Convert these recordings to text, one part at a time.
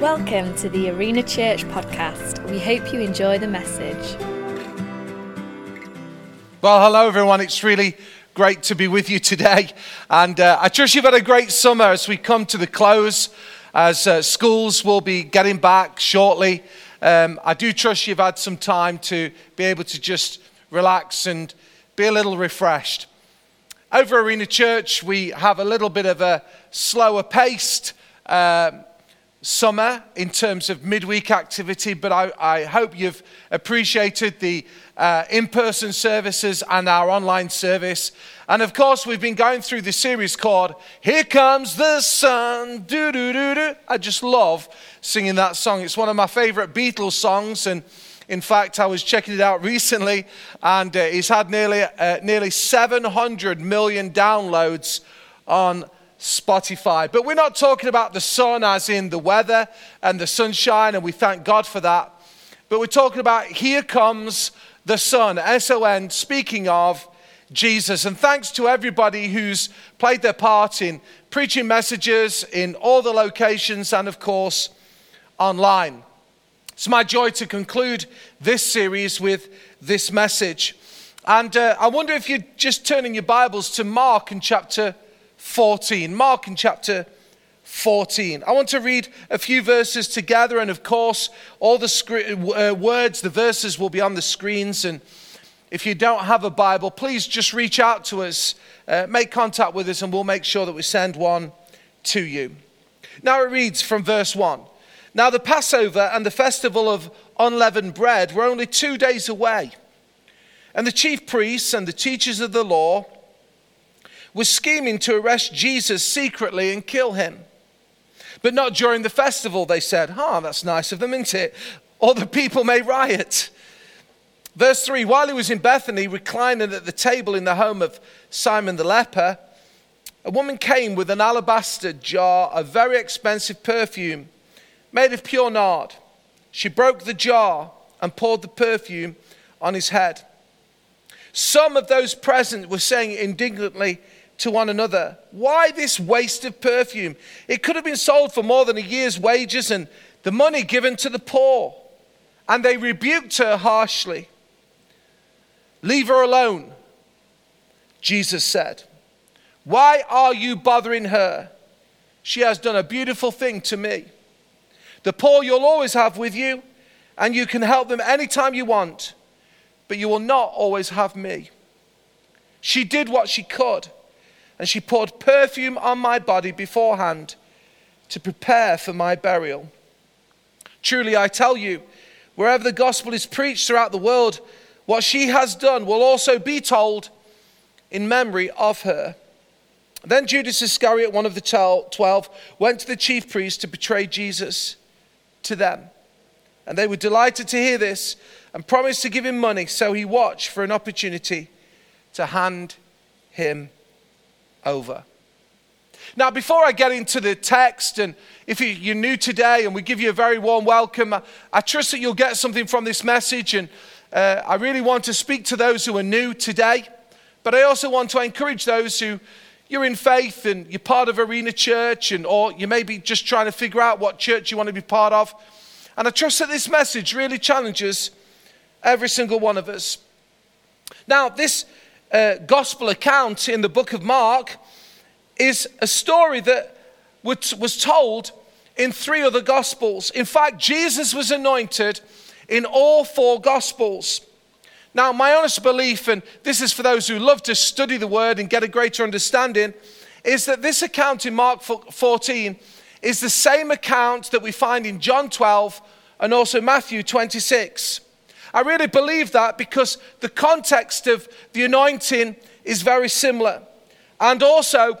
Welcome to the Arena Church podcast. We hope you enjoy the message. Well, hello everyone. It's really great to be with you today. And I trust you've had a great summer as we come to the close, as schools will be getting back shortly. I do trust you've had some time to be able to just relax and be a little refreshed. Over Arena Church, we have a little bit of a slower paced summer in terms of midweek activity, but I hope you've appreciated the in-person services and our online service. And of course, we've been going through this series called Here Comes the Sun. Do, do, do, do. I just love singing that song. It's one of my favorite Beatles songs, and in fact, I was checking it out recently, and it's had nearly 700 million downloads on Spotify. But we're not talking about the sun as in the weather and the sunshine, and we thank God for that. But we're talking about Here Comes the Sun, S-O-N, speaking of Jesus. And thanks to everybody who's played their part in preaching messages in all the locations and, of course, online. It's my joy to conclude this series with this message. And I wonder if you're just turning your Bibles to Mark in chapter 14. Mark in chapter 14. I want to read a few verses together, and of course, all the the verses will be on the screens. And if you don't have a Bible, please just reach out to us, make contact with us, and we'll make sure that we send one to you. Now it reads from verse 1. Now the Passover and the festival of unleavened bread were only 2 days away. And the chief priests and the teachers of the law were scheming to arrest Jesus secretly and kill him. But not during the festival, they said. That's nice of them, isn't it? Or the people may riot. Verse 3, while he was in Bethany, reclining at the table in the home of Simon the leper, a woman came with an alabaster jar of very expensive perfume, made of pure nard. She broke the jar and poured the perfume on his head. Some of those present were saying indignantly to one another, why this waste of perfume? It could have been sold for more than a year's wages and the money given to the poor. And they rebuked her harshly. Leave her alone, Jesus said. Why are you bothering her? She has done a beautiful thing to me. The poor you'll always have with you, and you can help them anytime you want, but you will not always have me. She did what she could, and she poured perfume on my body beforehand to prepare for my burial. Truly, I tell you, wherever the gospel is preached throughout the world, what she has done will also be told in memory of her. Then Judas Iscariot, one of the 12, went to the chief priest to betray Jesus to them. And they were delighted to hear this and promised to give him money. So he watched for an opportunity to hand him over. Now, before I get into the text, and if you're new today and we give you a very warm welcome, I trust that you'll get something from this message. And I really want to speak to those who are new today. But I also want to encourage those who you're in faith and you're part of Arena Church, and or you may be just trying to figure out what church you want to be part of. And I trust that this message really challenges every single one of us. Now, this gospel account in the book of Mark is a story that was told in 3 other gospels. In fact, Jesus was anointed in all 4 gospels. Now, my honest belief, and this is for those who love to study the word and get a greater understanding, is that this account in Mark 14 is the same account that we find in John 12 and also Matthew 26. I really believe that because the context of the anointing is very similar. And also,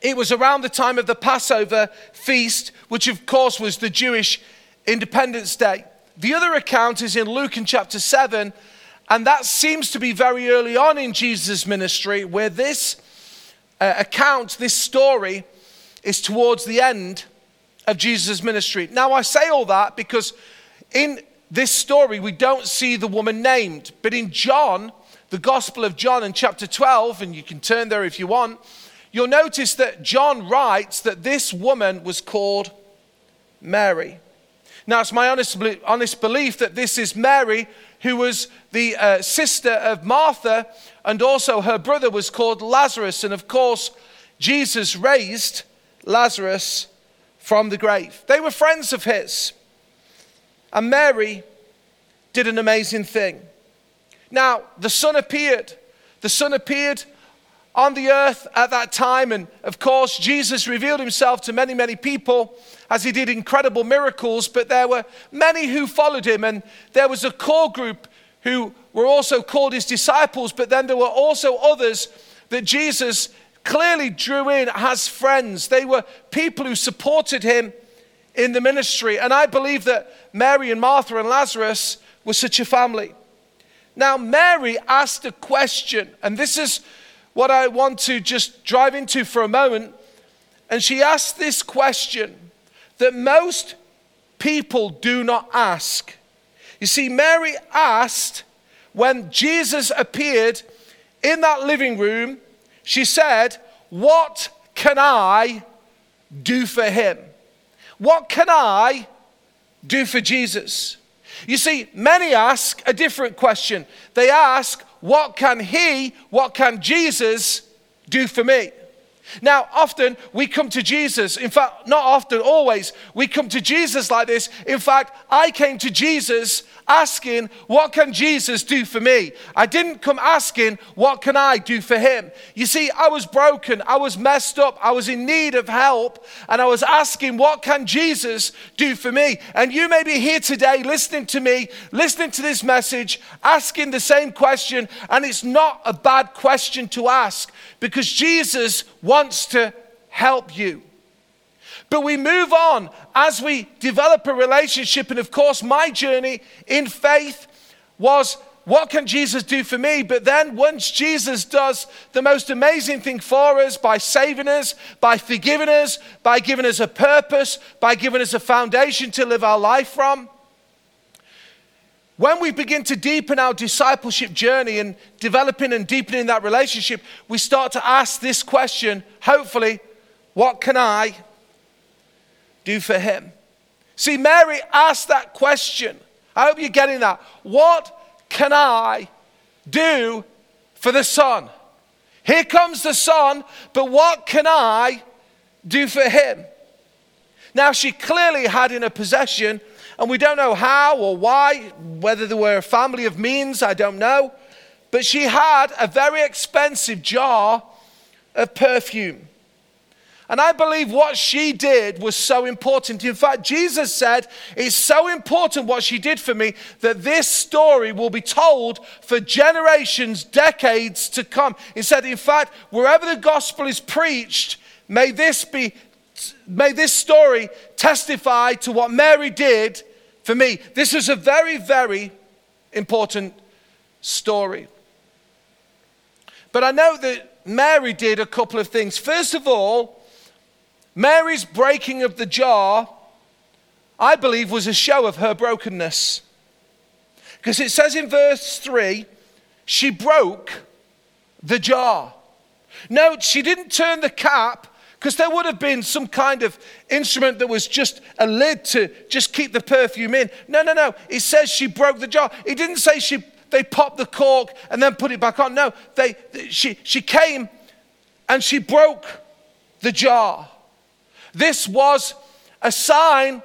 it was around the time of the Passover feast, which of course was the Jewish Independence Day. The other account is in Luke in chapter 7. And that seems to be very early on in Jesus' ministry, where this this story, is towards the end of Jesus' ministry. Now, I say all that because in this story, we don't see the woman named. But in John, the Gospel of John in chapter 12, and you can turn there if you want, you'll notice that John writes that this woman was called Mary. Now, it's my honest belief that this is Mary, who was the sister of Martha, and also her brother was called Lazarus. And of course, Jesus raised Lazarus from the grave. They were friends of his. And Mary did an amazing thing. Now, the sun appeared. The sun appeared on the earth at that time. And of course, Jesus revealed himself to many, many people as he did incredible miracles. But there were many who followed him. And there was a core group who were also called his disciples. But then there were also others that Jesus clearly drew in as friends. They were people who supported him in the ministry. And I believe that Mary and Martha and Lazarus were such a family. Now, Mary asked a question, and this is what I want to just drive into for a moment. And she asked this question that most people do not ask. You see, Mary asked when Jesus appeared in that living room, she said, "What can I do for him?" What can I do for Jesus? You see, many ask a different question. They ask, what can Jesus do for me? Now, often we come to Jesus. In fact, not often, always. We come to Jesus like this. In fact, I came to Jesus asking, what can Jesus do for me? I didn't come asking, what can I do for him? You see, I was broken. I was messed up. I was in need of help. And I was asking, what can Jesus do for me? And you may be here today listening to me, listening to this message, asking the same question. And it's not a bad question to ask, because Jesus wants to help you. But we move on as we develop a relationship. And of course, my journey in faith was, what can Jesus do for me? But then once Jesus does the most amazing thing for us by saving us, by forgiving us, by giving us a purpose, by giving us a foundation to live our life from, when we begin to deepen our discipleship journey and developing and deepening that relationship, we start to ask this question, hopefully, what can I do for him? See, Mary asked that question. I hope you're getting that. What can I do for the Son? Here comes the Son, but what can I do for him? Now, she clearly had in her possession, and we don't know how or why, whether they were a family of means, I don't know. But she had a very expensive jar of perfume. And I believe what she did was so important. In fact, Jesus said, it's so important what she did for me that this story will be told for generations, decades to come. He said, in fact, wherever the gospel is preached, may this story testify to what Mary did for me. This is a very, very important story. But I know that Mary did a couple of things. First of all, Mary's breaking of the jar, I believe, was a show of her brokenness. Because it says in verse 3, she broke the jar. No, she didn't turn the cap, because there would have been some kind of instrument that was just a lid to just keep the perfume in. No. It says she broke the jar. It didn't say they popped the cork and then put it back on. No, she came and she broke the jar. This was a sign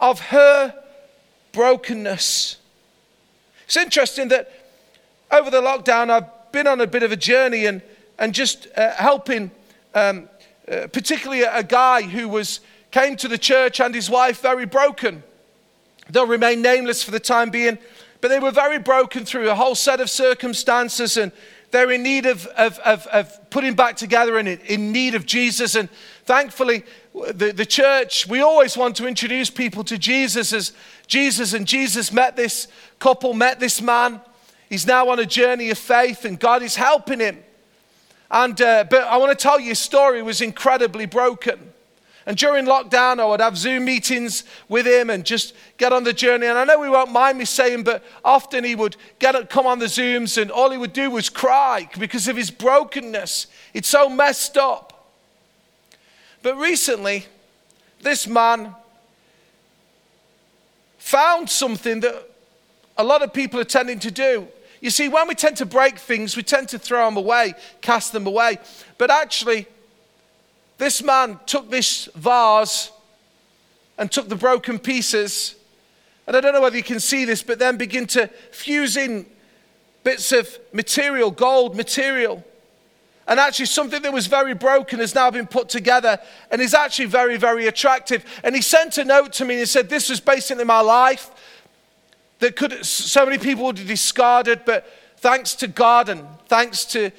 of her brokenness. It's interesting that over the lockdown, I've been on a bit of a journey and just helping particularly a guy who came to the church and his wife very broken. They'll remain nameless for the time being, but they were very broken through a whole set of circumstances, and they're in need of putting back together and in need of Jesus. And thankfully, the church, we always want to introduce people to Jesus as Jesus. And Jesus met this man. He's now on a journey of faith, and God is helping him. And but I want to tell you, his story was incredibly broken. And during lockdown, I would have Zoom meetings with him and just get on the journey. And I know he won't mind me saying, but often he would come on the Zooms, and all he would do was cry because of his brokenness. It's so messed up. But recently, this man found something that a lot of people are tending to do. You see, when we tend to break things, we tend to throw them away, cast them away. But actually, this man took this vase and took the broken pieces, and I don't know whether you can see this, but then begin to fuse in bits of material, gold material. And actually something that was very broken has now been put together and is actually very, very attractive. And he sent a note to me and he said, this was basically my life that so many people would have discarded, but thanks to God and thanks to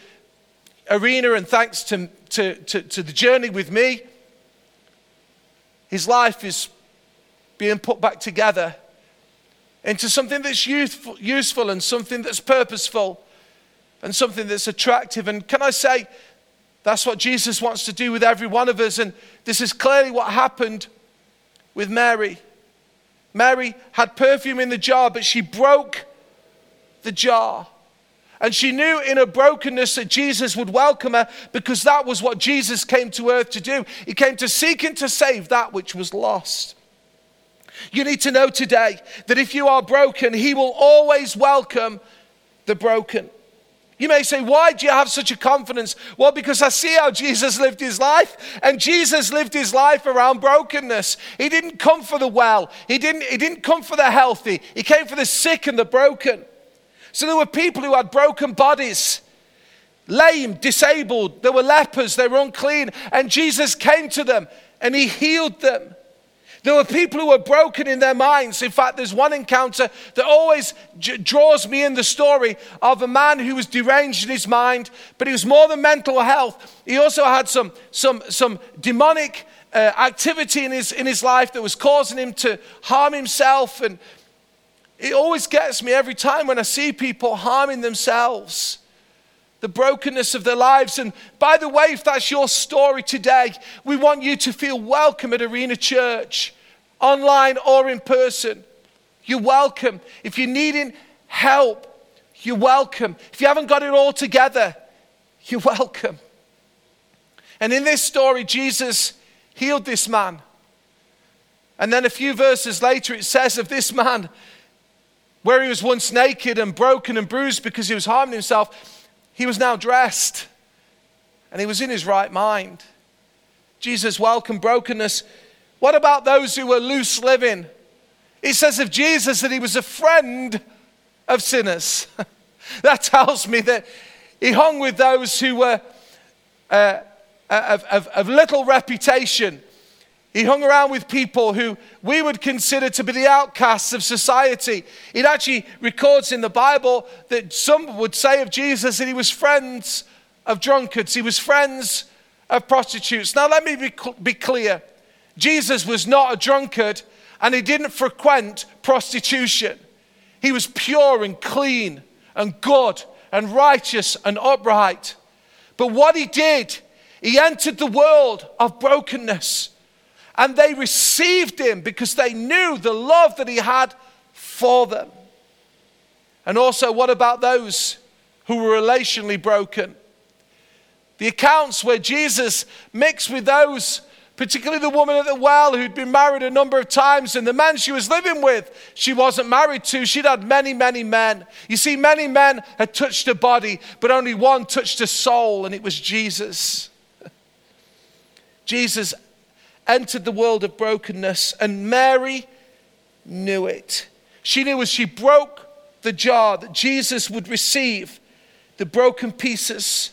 Arena and thanks to the journey with me, his life is being put back together into something that's useful and something that's purposeful and something that's attractive. And can I say, that's what Jesus wants to do with every one of us. And this is clearly what happened with Mary. Mary had perfume in the jar, but she broke the jar. And she knew in her brokenness that Jesus would welcome her, because that was what Jesus came to earth to do. He came to seek and to save that which was lost. You need to know today that if you are broken, he will always welcome the broken. You may say, why do you have such a confidence? Well, because I see how Jesus lived his life, and Jesus lived his life around brokenness. He didn't come for the well. He didn't come for the healthy. He came for the sick and the broken. So there were people who had broken bodies, lame, disabled. There were lepers. They were unclean. And Jesus came to them and he healed them. There were people who were broken in their minds. In fact, there's one encounter that always draws me in, the story of a man who was deranged in his mind, but he was more than mental health. He also had some demonic activity in his life that was causing him to harm himself. And it always gets me every time when I see people harming themselves, the brokenness of their lives. And by the way, if that's your story today, we want you to feel welcome at Arena Church, online or in person. You're welcome. If you're needing help, you're welcome. If you haven't got it all together, you're welcome. And in this story, Jesus healed this man. And then a few verses later, it says of this man, where he was once naked and broken and bruised because he was harming himself, he was now dressed and he was in his right mind. Jesus welcomed brokenness. What about those who were loose living? It says of Jesus that he was a friend of sinners. That tells me that he hung with those who were of little reputation. He hung around with people who we would consider to be the outcasts of society. It actually records in the Bible that some would say of Jesus that he was friends of drunkards. He was friends of prostitutes. Now let me be clear. Jesus was not a drunkard and he didn't frequent prostitution. He was pure and clean and good and righteous and upright. But what he did, he entered the world of brokenness. And they received him because they knew the love that he had for them. And also, what about those who were relationally broken? The accounts where Jesus mixed with those, particularly the woman at the well who'd been married a number of times, and the man she was living with, she wasn't married to. She'd had many, many men. You see, many men had touched her body, but only one touched her soul, and it was Jesus. Jesus entered the world of brokenness, and Mary knew it. She knew as she broke the jar that Jesus would receive the broken pieces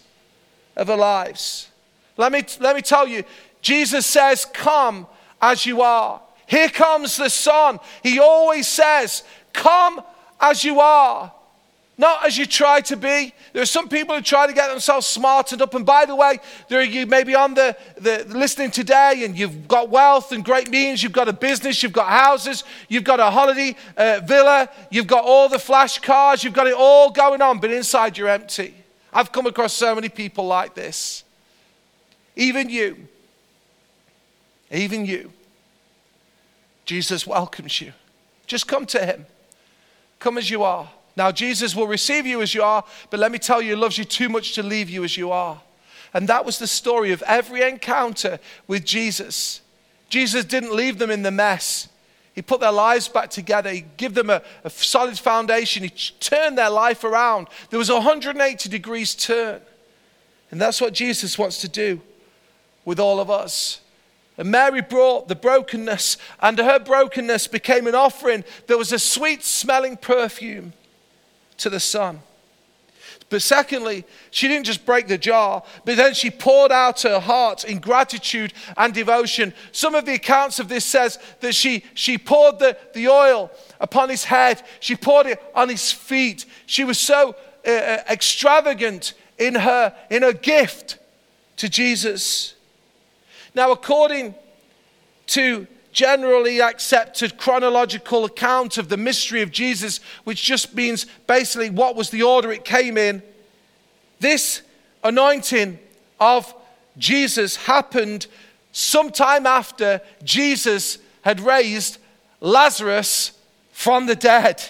of her lives. Let me tell you, Jesus says, come as you are. Here comes the Son. He always says, come as you are. Not as you try to be. There are some people who try to get themselves smartened up. And by the way, there are you maybe on the listening today, and you've got wealth and great means. You've got a business. You've got houses. You've got a holiday villa. You've got all the flash cars. You've got it all going on, but inside you're empty. I've come across so many people like this. Even you. Jesus welcomes you. Just come to him. Come as you are. Now, Jesus will receive you as you are, but let me tell you, he loves you too much to leave you as you are. And that was the story of every encounter with Jesus. Jesus didn't leave them in the mess. He put their lives back together. He gave them a solid foundation. He turned their life around. There was a 180 degrees turn. And that's what Jesus wants to do with all of us. And Mary brought the brokenness, and her brokenness became an offering. There was a sweet smelling perfume to the Son. But secondly, she didn't just break the jar, but then she poured out her heart in gratitude and devotion. Some of the accounts of this says that she poured the oil upon his head. She poured it on his feet. She was so extravagant in her gift to Jesus. Now, according to generally accepted chronological account of the mystery of Jesus, which just means basically what was the order it came in, this anointing of Jesus happened sometime after Jesus had raised Lazarus from the dead.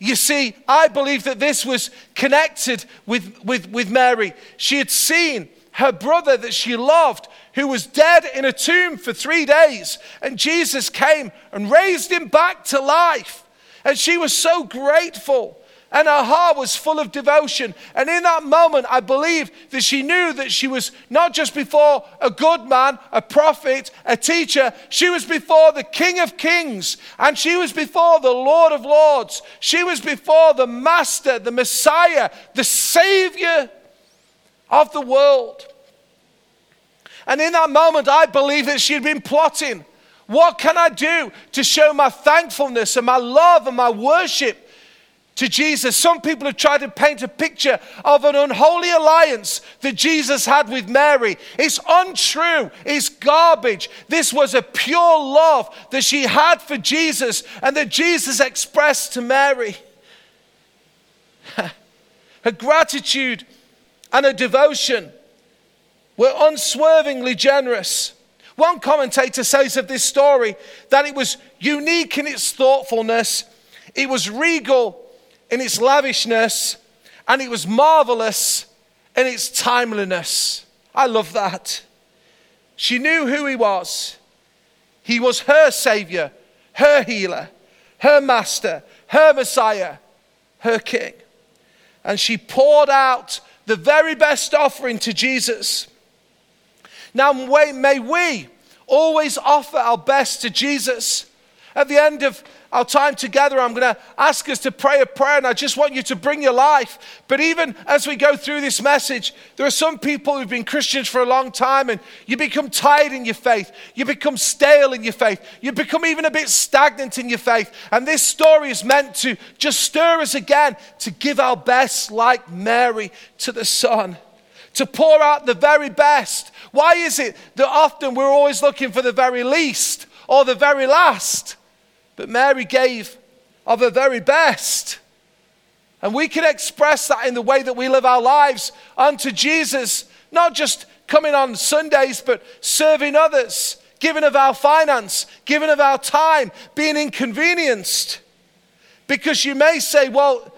You see, I believe that this was connected with Mary. She had seen her brother that she loved, who was dead in a tomb for 3 days. And Jesus came and raised him back to life. And she was so grateful. And her heart was full of devotion. And in that moment, I believe that she knew that she was not just before a good man, a prophet, a teacher. She was before the King of Kings. And she was before the Lord of Lords. She was before the Master, the Messiah, the Savior of the world. And in that moment, I believe that she had been plotting. What can I do to show my thankfulness and my love and my worship to Jesus? Some people have tried to paint a picture of an unholy alliance that Jesus had with Mary. It's untrue. It's garbage. This was a pure love that she had for Jesus and that Jesus expressed to Mary. Her gratitude and her devotion were unswervingly generous. One commentator says of this story that it was unique in its thoughtfulness, it was regal in its lavishness, and it was marvelous in its timeliness. I love that. She knew who he was. He was her Savior, her healer, her Master, her Messiah, her King. And she poured out the very best offering to Jesus. Now may we always offer our best to Jesus. At the end of our time together, I'm going to ask us to pray a prayer, and I just want you to bring your life. But even as we go through this message, there are some people who've been Christians for a long time, and you become tired in your faith. You become stale in your faith. You become even a bit stagnant in your faith. And this story is meant to just stir us again to give our best like Mary to the Son, to pour out the very best. Why is it that often we're always looking for the very least or the very last? But Mary gave of her very best. And we can express that in the way that we live our lives unto Jesus, not just coming on Sundays, but serving others, giving of our finance, giving of our time, being inconvenienced. Because you may say, well,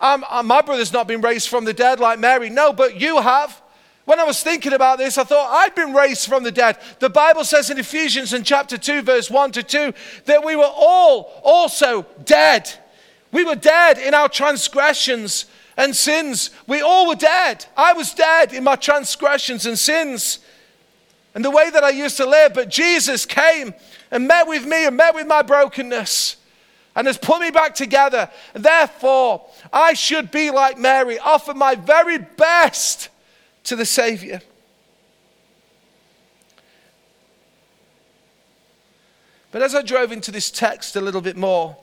my brother's not been raised from the dead like Mary. No, but you have. When I was thinking about this, I thought I'd been raised from the dead. The Bible says in Ephesians in chapter 2, verse 1-2, that we were all also dead. We were dead in our transgressions and sins. We all were dead. I was dead in my transgressions and sins and the way that I used to live. But Jesus came and met with me and met with my brokenness and has put me back together. And therefore, I should be like Mary, offer my very best to the Savior. But as I drove into this text a little bit more,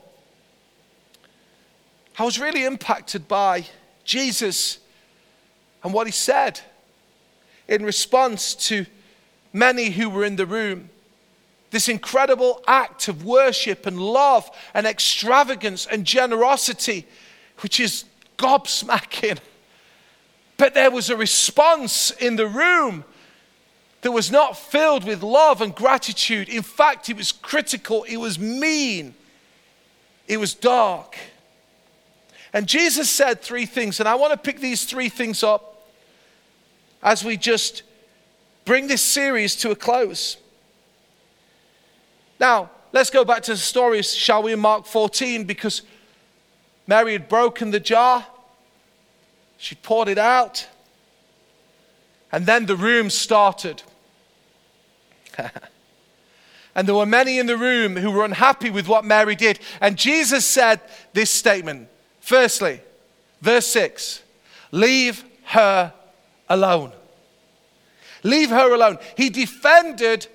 I was really impacted by Jesus and what he said in response to many who were in the room. This incredible act of worship and love and extravagance and generosity, which is gobsmacking. But there was a response in the room that was not filled with love and gratitude. In fact, it was critical, it was mean, it was dark. And Jesus said three things, and I want to pick these three things up as we just bring this series to a close. Now, Let's go back to the story, shall we, in Mark 14, because Mary had broken the jar. She poured it out. And then the room started. And there were many in the room who were unhappy with what Mary did. And Jesus said this statement. Firstly, verse 6, leave her alone. Leave her alone. He defended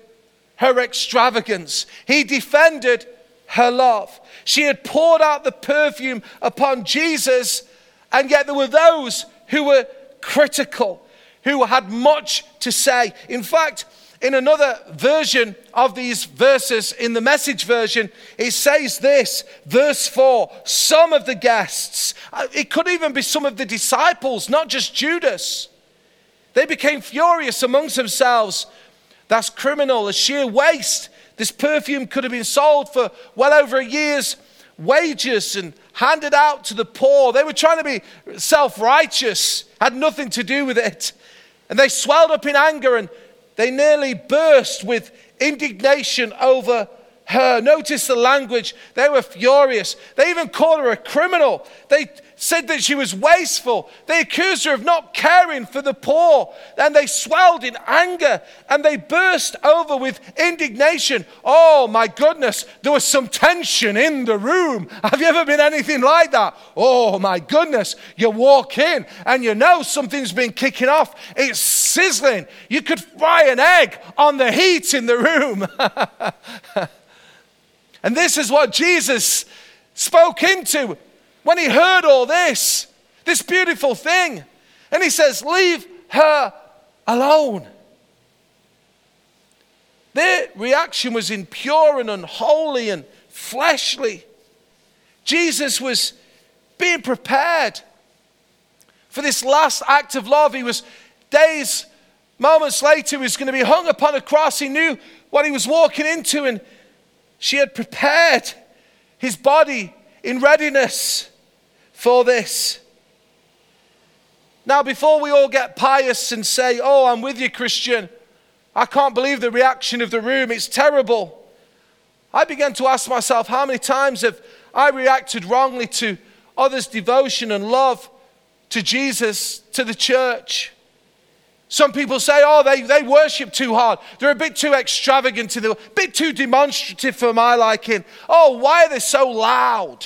her extravagance. He defended her love. She had poured out the perfume upon Jesus, and yet there were those who were critical, who had much to say. In fact, in another version of these verses, in the Message version, it says this, verse 4, some of the guests, it could even be some of the disciples, not just Judas. They became furious amongst themselves. That's criminal, a sheer waste. This perfume could have been sold for well over a year's wages and handed out to the poor. They were trying to be self-righteous, had nothing to do with it. And they swelled up in anger and they nearly burst with indignation over her. Notice the language. They were furious. They even called her a criminal. They said that she was wasteful. They accused her of not caring for the poor. And they swelled in anger and they burst over with indignation. Oh my goodness, there was some tension in the room. Have you ever been anything like that? Oh my goodness, you walk in and you know something's been kicking off. It's sizzling. You could fry an egg on the heat in the room. And this is what Jesus spoke into when he heard all this, this beautiful thing. And he says, leave her alone. Their reaction was impure and unholy and fleshly. Jesus was being prepared for this last act of love. He was days, moments later, he was going to be hung upon a cross. He knew what he was walking into, and she had prepared his body in readiness for this. Now, before we all get pious and say, oh, I'm with you, Christian, I can't believe the reaction of the room, it's terrible. I began to ask myself, how many times have I reacted wrongly to others' devotion and love to Jesus, to the church? Some people say, oh, they worship too hard. They're a bit too extravagant, a bit too demonstrative for my liking. Oh, why are they so loud?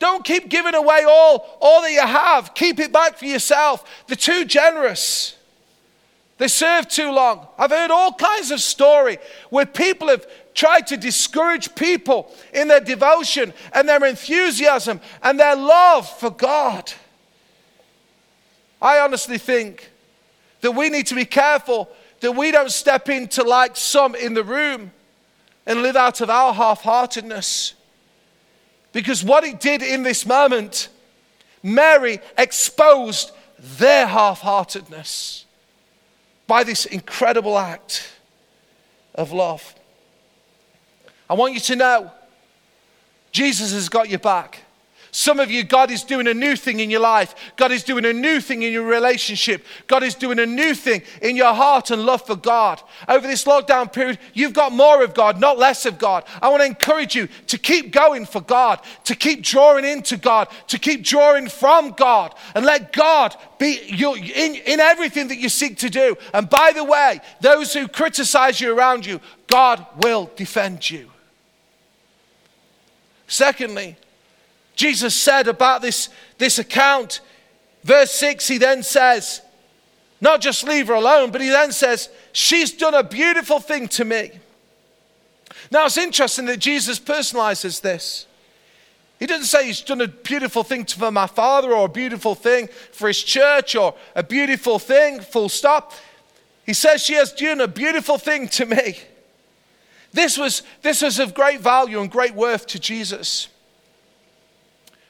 Don't keep giving away all that you have. Keep it back for yourself. They're too generous. They serve too long. I've heard all kinds of story where people have tried to discourage people in their devotion and their enthusiasm and their love for God. I honestly think that we need to be careful that we don't step into like some in the room and live out of our half-heartedness. Because what it did in this moment, Mary exposed their half-heartedness by this incredible act of love. I want you to know, Jesus has got your back. Some of you, God is doing a new thing in your life. God is doing a new thing in your relationship. God is doing a new thing in your heart and love for God. Over this lockdown period, you've got more of God, not less of God. I want to encourage you to keep going for God, to keep drawing into God, to keep drawing from God, and let God be in everything that you seek to do. And by the way, those who criticize you around you, God will defend you. Secondly, Jesus said about this account, verse 6, he then says, not just leave her alone, but he then says, she's done a beautiful thing to me. Now it's interesting that Jesus personalizes this. He doesn't say he's done a beautiful thing for my Father or a beautiful thing for his church or a beautiful thing, full stop. He says she has done a beautiful thing to me. This was of great value and great worth to Jesus.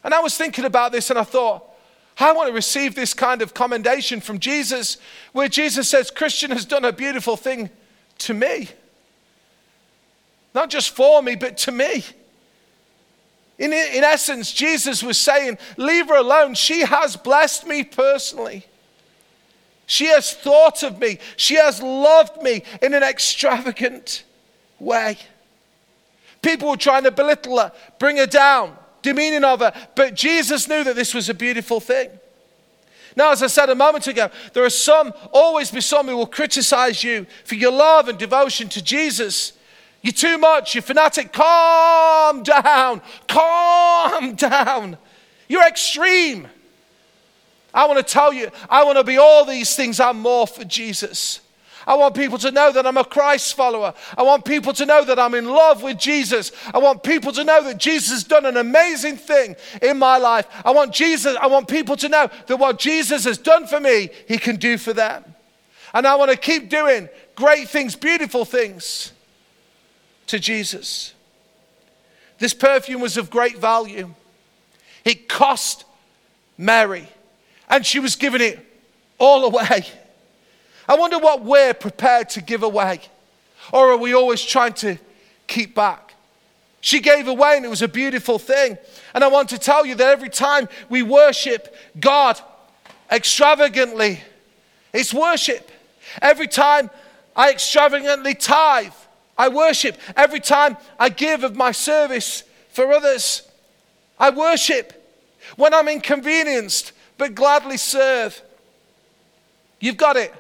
And I was thinking about this and I thought, I want to receive this kind of commendation from Jesus, where Jesus says, Christian has done a beautiful thing to me. Not just for me, but to me. In essence, Jesus was saying, leave her alone. She has blessed me personally. She has thought of me. She has loved me in an extravagant way. People were trying to belittle her, bring her down, demeaning of her. But Jesus knew that this was a beautiful thing. Now, as I said a moment ago, there are some, always be some who will criticize you for your love and devotion to Jesus. You're too much, you're fanatic. Calm down, calm down. You're extreme. I want to tell you, I want to be all these things and more for Jesus. I want people to know that I'm a Christ follower. I want people to know that I'm in love with Jesus. I want people to know that Jesus has done an amazing thing in my life. I want people to know that what Jesus has done for me, he can do for them. And I want to keep doing great things, beautiful things to Jesus. This perfume was of great value. It cost Mary, and she was giving it all away. I wonder what we're prepared to give away. Or are we always trying to keep back? She gave away, and it was a beautiful thing. And I want to tell you that every time we worship God extravagantly, it's worship. Every time I extravagantly tithe, I worship. Every time I give of my service for others, I worship. When I'm inconvenienced, but gladly serve. You've got it.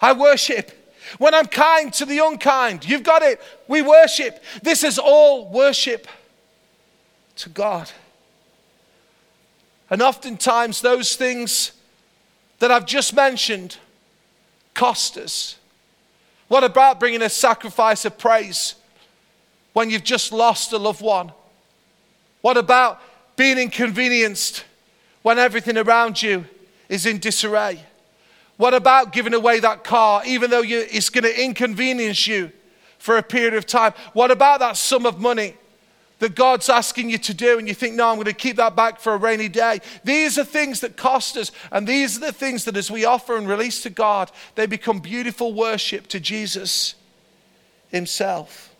I worship. When I'm kind to the unkind, you've got it. We worship. This is all worship to God. And oftentimes those things that I've just mentioned cost us. What about bringing a sacrifice of praise when you've just lost a loved one? What about being inconvenienced when everything around you is in disarray? What about giving away that car, even though it's going to inconvenience you for a period of time? What about that sum of money that God's asking you to do, and you think, no, I'm going to keep that back for a rainy day? These are things that cost us, and these are the things that as we offer and release to God, they become beautiful worship to Jesus himself.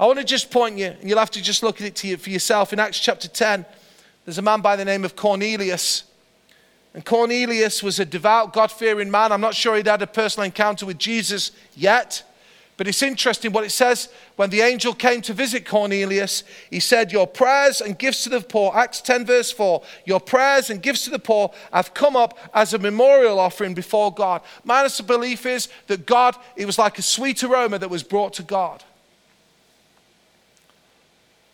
I want to just point you, and you'll have to just look at it for yourself. In Acts chapter 10, there's a man by the name of Cornelius. And Cornelius was a devout, God-fearing man. I'm not sure he'd had a personal encounter with Jesus yet. But it's interesting what it says. When the angel came to visit Cornelius, he said, your prayers and gifts to the poor, Acts 10 verse 4, your prayers and gifts to the poor have come up as a memorial offering before God. My belief is that God, it was like a sweet aroma that was brought to God.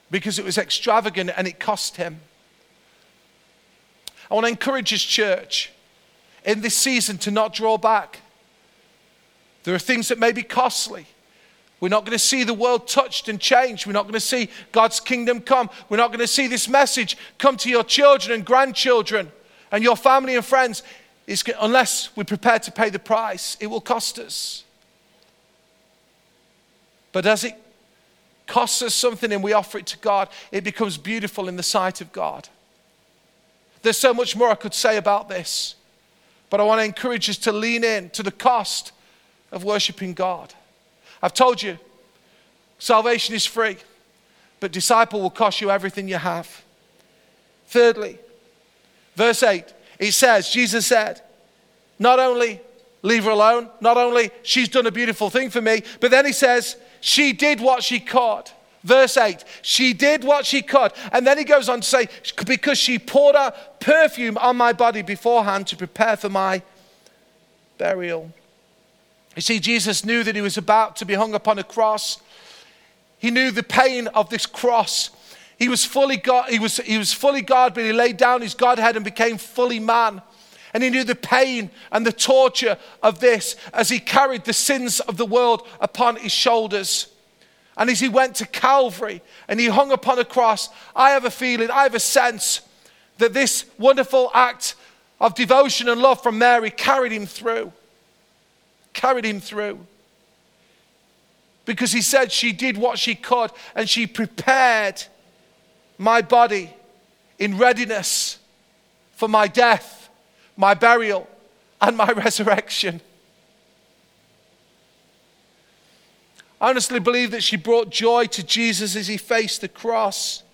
Because it was extravagant and it cost him. I want to encourage his church in this season to not draw back. There are things that may be costly. We're not going to see the world touched and changed. We're not going to see God's kingdom come. We're not going to see this message come to your children and grandchildren and your family and friends. Unless we're prepared to pay the price, it will cost us. But as it costs us something and we offer it to God, it becomes beautiful in the sight of God. There's so much more I could say about this, but I want to encourage us to lean in to the cost of worshiping God. I've told you, salvation is free, but disciple will cost you everything you have. Thirdly, verse 8, it says, Jesus said, not only leave her alone, not only she's done a beautiful thing for me, but then he says, she did what she could. Verse 8, she did what she could. And then he goes on to say, because she poured out perfume on my body beforehand to prepare for my burial. You see, Jesus knew that he was about to be hung upon a cross. He knew the pain of this cross. He was fully God, he was fully God, but he laid down his Godhead and became fully man. And he knew the pain and the torture of this as he carried the sins of the world upon his shoulders. And as he went to Calvary and he hung upon a cross, I have a feeling, I have a sense that this wonderful act of devotion and love from Mary carried him through. Carried him through. Because he said she did what she could and she prepared my body in readiness for my death, my burial, and my resurrection. I honestly believe that she brought joy to Jesus as he faced the cross.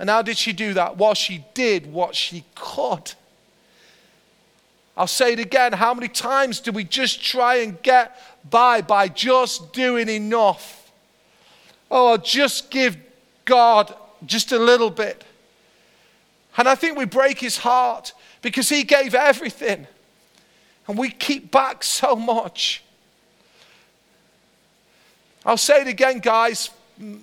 And how did she do that? Well, she did what she could. I'll say it again. How many times do we just try and get by just doing enough? Oh, I'll just give God just a little bit. And I think we break his heart because he gave everything. And we keep back so much. I'll say it again, guys.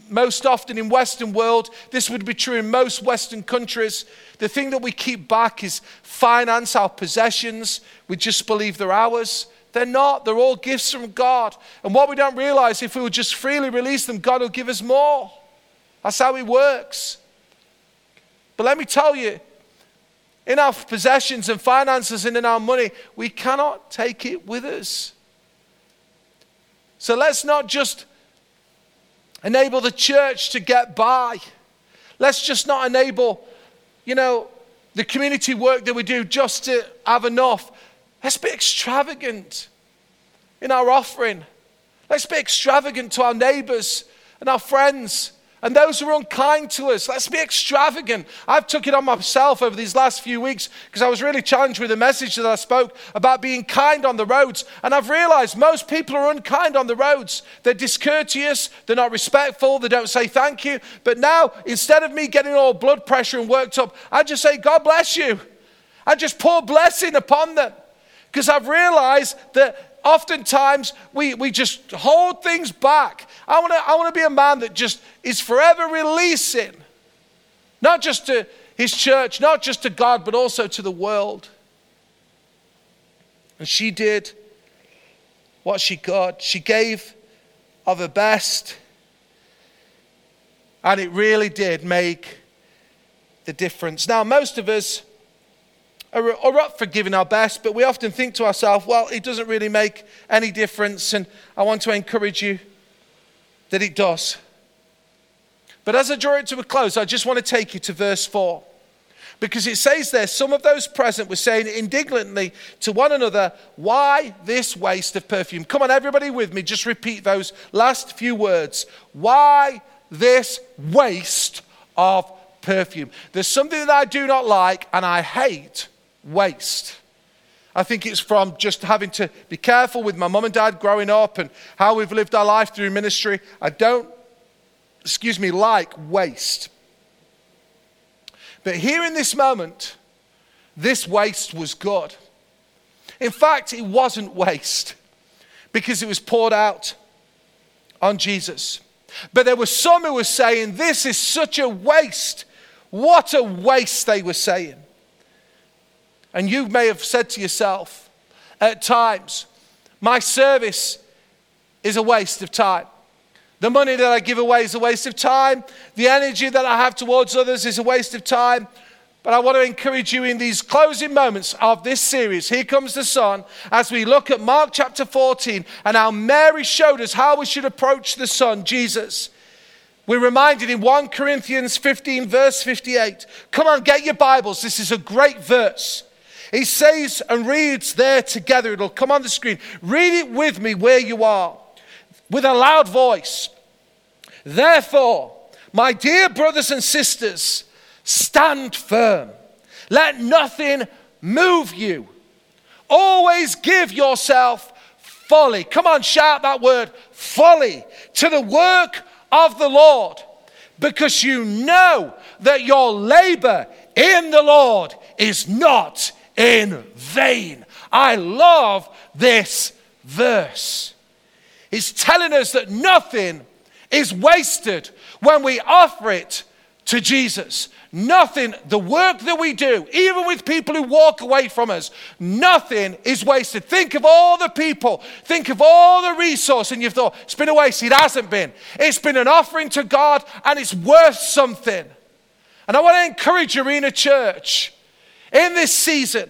Most often in Western world, this would be true in most Western countries. The thing that we keep back is finance, our possessions. We just believe they're ours. They're not. They're all gifts from God. And what we don't realize, if we will just freely release them, God will give us more. That's how it works. But let me tell you, in our possessions and finances and in our money, we cannot take it with us. So let's not just enable the church to get by. Let's just not enable, the community work that we do just to have enough. Let's be extravagant in our offering. Let's be extravagant to our neighbors and our friends. And those who are unkind to us, let's be extravagant. I've took it on myself over these last few weeks because I was really challenged with the message that I spoke about being kind on the roads. And I've realized most people are unkind on the roads. They're discourteous. They're not respectful. They don't say thank you. But now, instead of me getting all blood pressure and worked up, I just say, God bless you. I just pour blessing upon them because I've realized that oftentimes, we just hold things back. I want to be a man that just is forever releasing. Not just to his church, not just to God, but also to the world. And she did what she got. She gave of her best. And it really did make the difference. Now, most of us are up for giving our best, but we often think to ourselves, well, it doesn't really make any difference, and I want to encourage you that it does. But as I draw it to a close, I just want to take you to verse 4, because it says there, some of those present were saying indignantly to one another, why this waste of perfume? Come on, everybody with me, just repeat those last few words. Why this waste of perfume? There's something that I do not like, and I hate waste. I think it's from just having to be careful with my mum and dad growing up and how we've lived our life through ministry. I don't, like waste. But here in this moment, this waste was good. In fact, it wasn't waste because it was poured out on Jesus. But there were some who were saying, this is such a waste. What a waste, they were saying. And you may have said to yourself, at times, my service is a waste of time. The money that I give away is a waste of time. The energy that I have towards others is a waste of time. But I want to encourage you in these closing moments of this series, Here Comes the Sun, as we look at Mark chapter 14 and how Mary showed us how we should approach the Son, Jesus. We're reminded in 1 Corinthians 15 verse 58. Come on, get your Bibles. This is a great verse. He says and reads there together. It'll come on the screen. Read it with me where you are with a loud voice. Therefore, my dear brothers and sisters, stand firm. Let nothing move you. Always give yourself fully. Come on, shout that word, fully, to the work of the Lord, because you know that your labor in the Lord is not in vain. I love this verse. It's telling us that nothing is wasted when we offer it to Jesus. Nothing, the work that we do, even with people who walk away from us, nothing is wasted. Think of all the people. Think of all the resource, and you've thought, it's been a waste. It hasn't been. It's been an offering to God, and it's worth something. And I want to encourage Arena Church in this season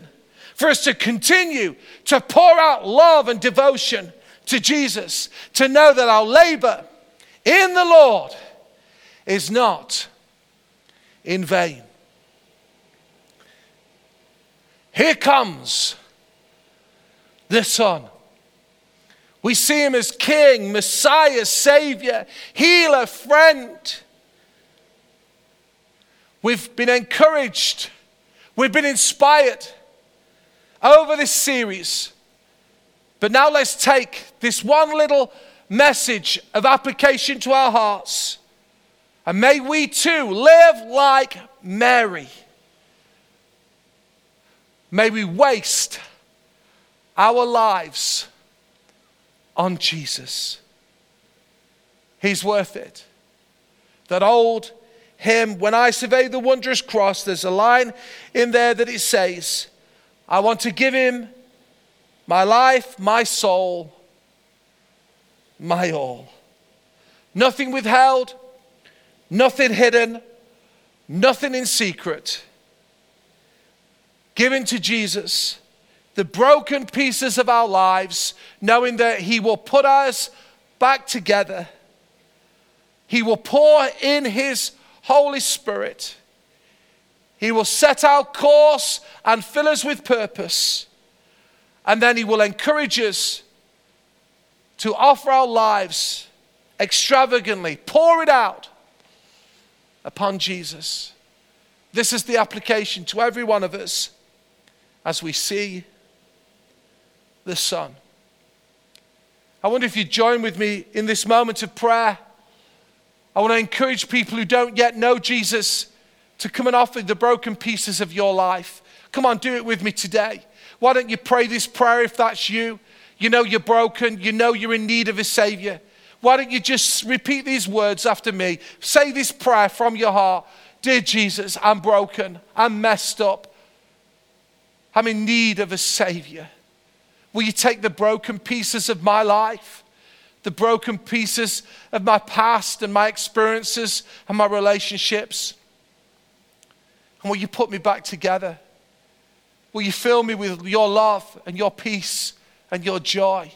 for us to continue to pour out love and devotion to Jesus, to know that our labor in the Lord is not in vain. Here comes the Son. We see him as King, Messiah, Savior, healer, friend. We've been encouraged. We've been inspired. over this series. But now let's take this one little message of application to our hearts. And may we too live like Mary. May we waste our lives on Jesus. He's worth it. That old hymn, "When I Survey the Wondrous Cross," there's a line in there that it says, "I want to give him my life, my soul, my all. Nothing withheld, nothing hidden, nothing in secret. Given to Jesus, the broken pieces of our lives, knowing that he will put us back together. He will pour in his Holy Spirit. He will set our course and fill us with purpose. And then he will encourage us to offer our lives extravagantly, pour it out upon Jesus." This is the application to every one of us as we see the Son. I wonder if you'd join with me in this moment of prayer. I want to encourage people who don't yet know Jesus to come and offer the broken pieces of your life. Come on, do it with me today. Why don't you pray this prayer if that's you? You know you're broken. You know you're in need of a Savior. Why don't you just repeat these words after me? Say this prayer from your heart. Dear Jesus, I'm broken. I'm messed up. I'm in need of a Savior. Will you take the broken pieces of my life, the broken pieces of my past and my experiences and my relationships, and will you put me back together? Will you fill me with your love and your peace and your joy?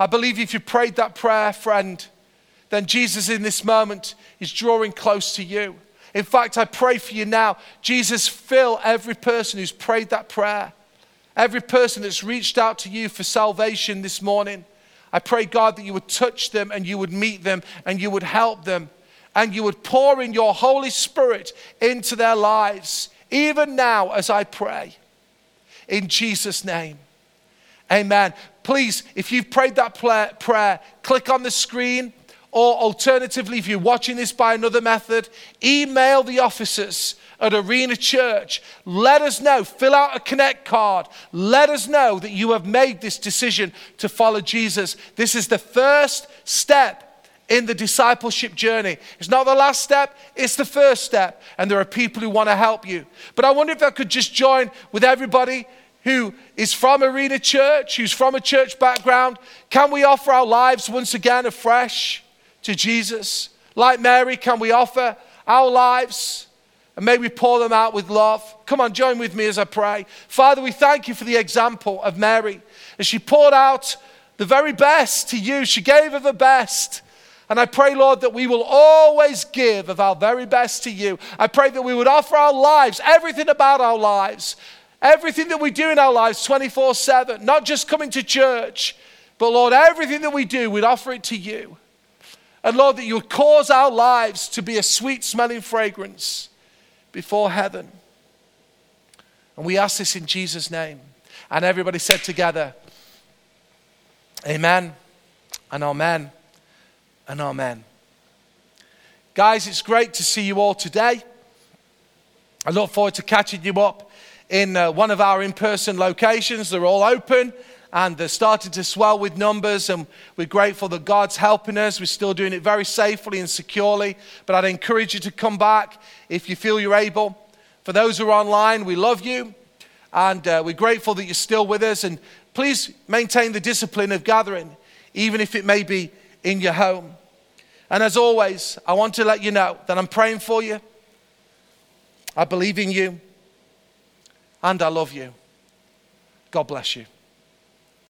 I believe if you prayed that prayer, friend, then Jesus in this moment is drawing close to you. In fact, I pray for you now. Jesus, fill every person who's prayed that prayer, every person that's reached out to you for salvation this morning. I pray, God, that you would touch them and you would meet them and you would help them and you would pour in your Holy Spirit into their lives, even now as I pray. In Jesus' name, amen. Please, if you've prayed that prayer, click on the screen, or alternatively, if you're watching this by another method, email the officers at Arena Church. Let us know, fill out a Connect card. Let us know that you have made this decision to follow Jesus. This is the first step in the discipleship journey. It's not the last step, it's the first step. And there are people who want to help you. But I wonder if I could just join with everybody who is from Arena Church, who's from a church background. Can we offer our lives once again afresh to Jesus? Like Mary, can we offer our lives and may we pour them out with love? Come on, join with me as I pray. Father, we thank you for the example of Mary. As she poured out the very best to you, she gave of her best. And I pray, Lord, that we will always give of our very best to you. I pray that we would offer our lives, everything about our lives, everything that we do in our lives 24/7, not just coming to church, but Lord, everything that we do, we'd offer it to you. And Lord, that you would cause our lives to be a sweet-smelling fragrance before heaven. And we ask this in Jesus' name. And everybody said together, amen and amen. And amen. Guys, it's great to see you all today. I look forward to catching you up in one of our in-person locations. They're all open and they're starting to swell with numbers, and we're grateful that God's helping us. We're still doing it very safely and securely, but I'd encourage you to come back if you feel you're able. For those who are online, we love you and we're grateful that you're still with us, and please maintain the discipline of gathering, even if it may be in your home. And as always, I want to let you know that I'm praying for you. I believe in you. And I love you. God bless you.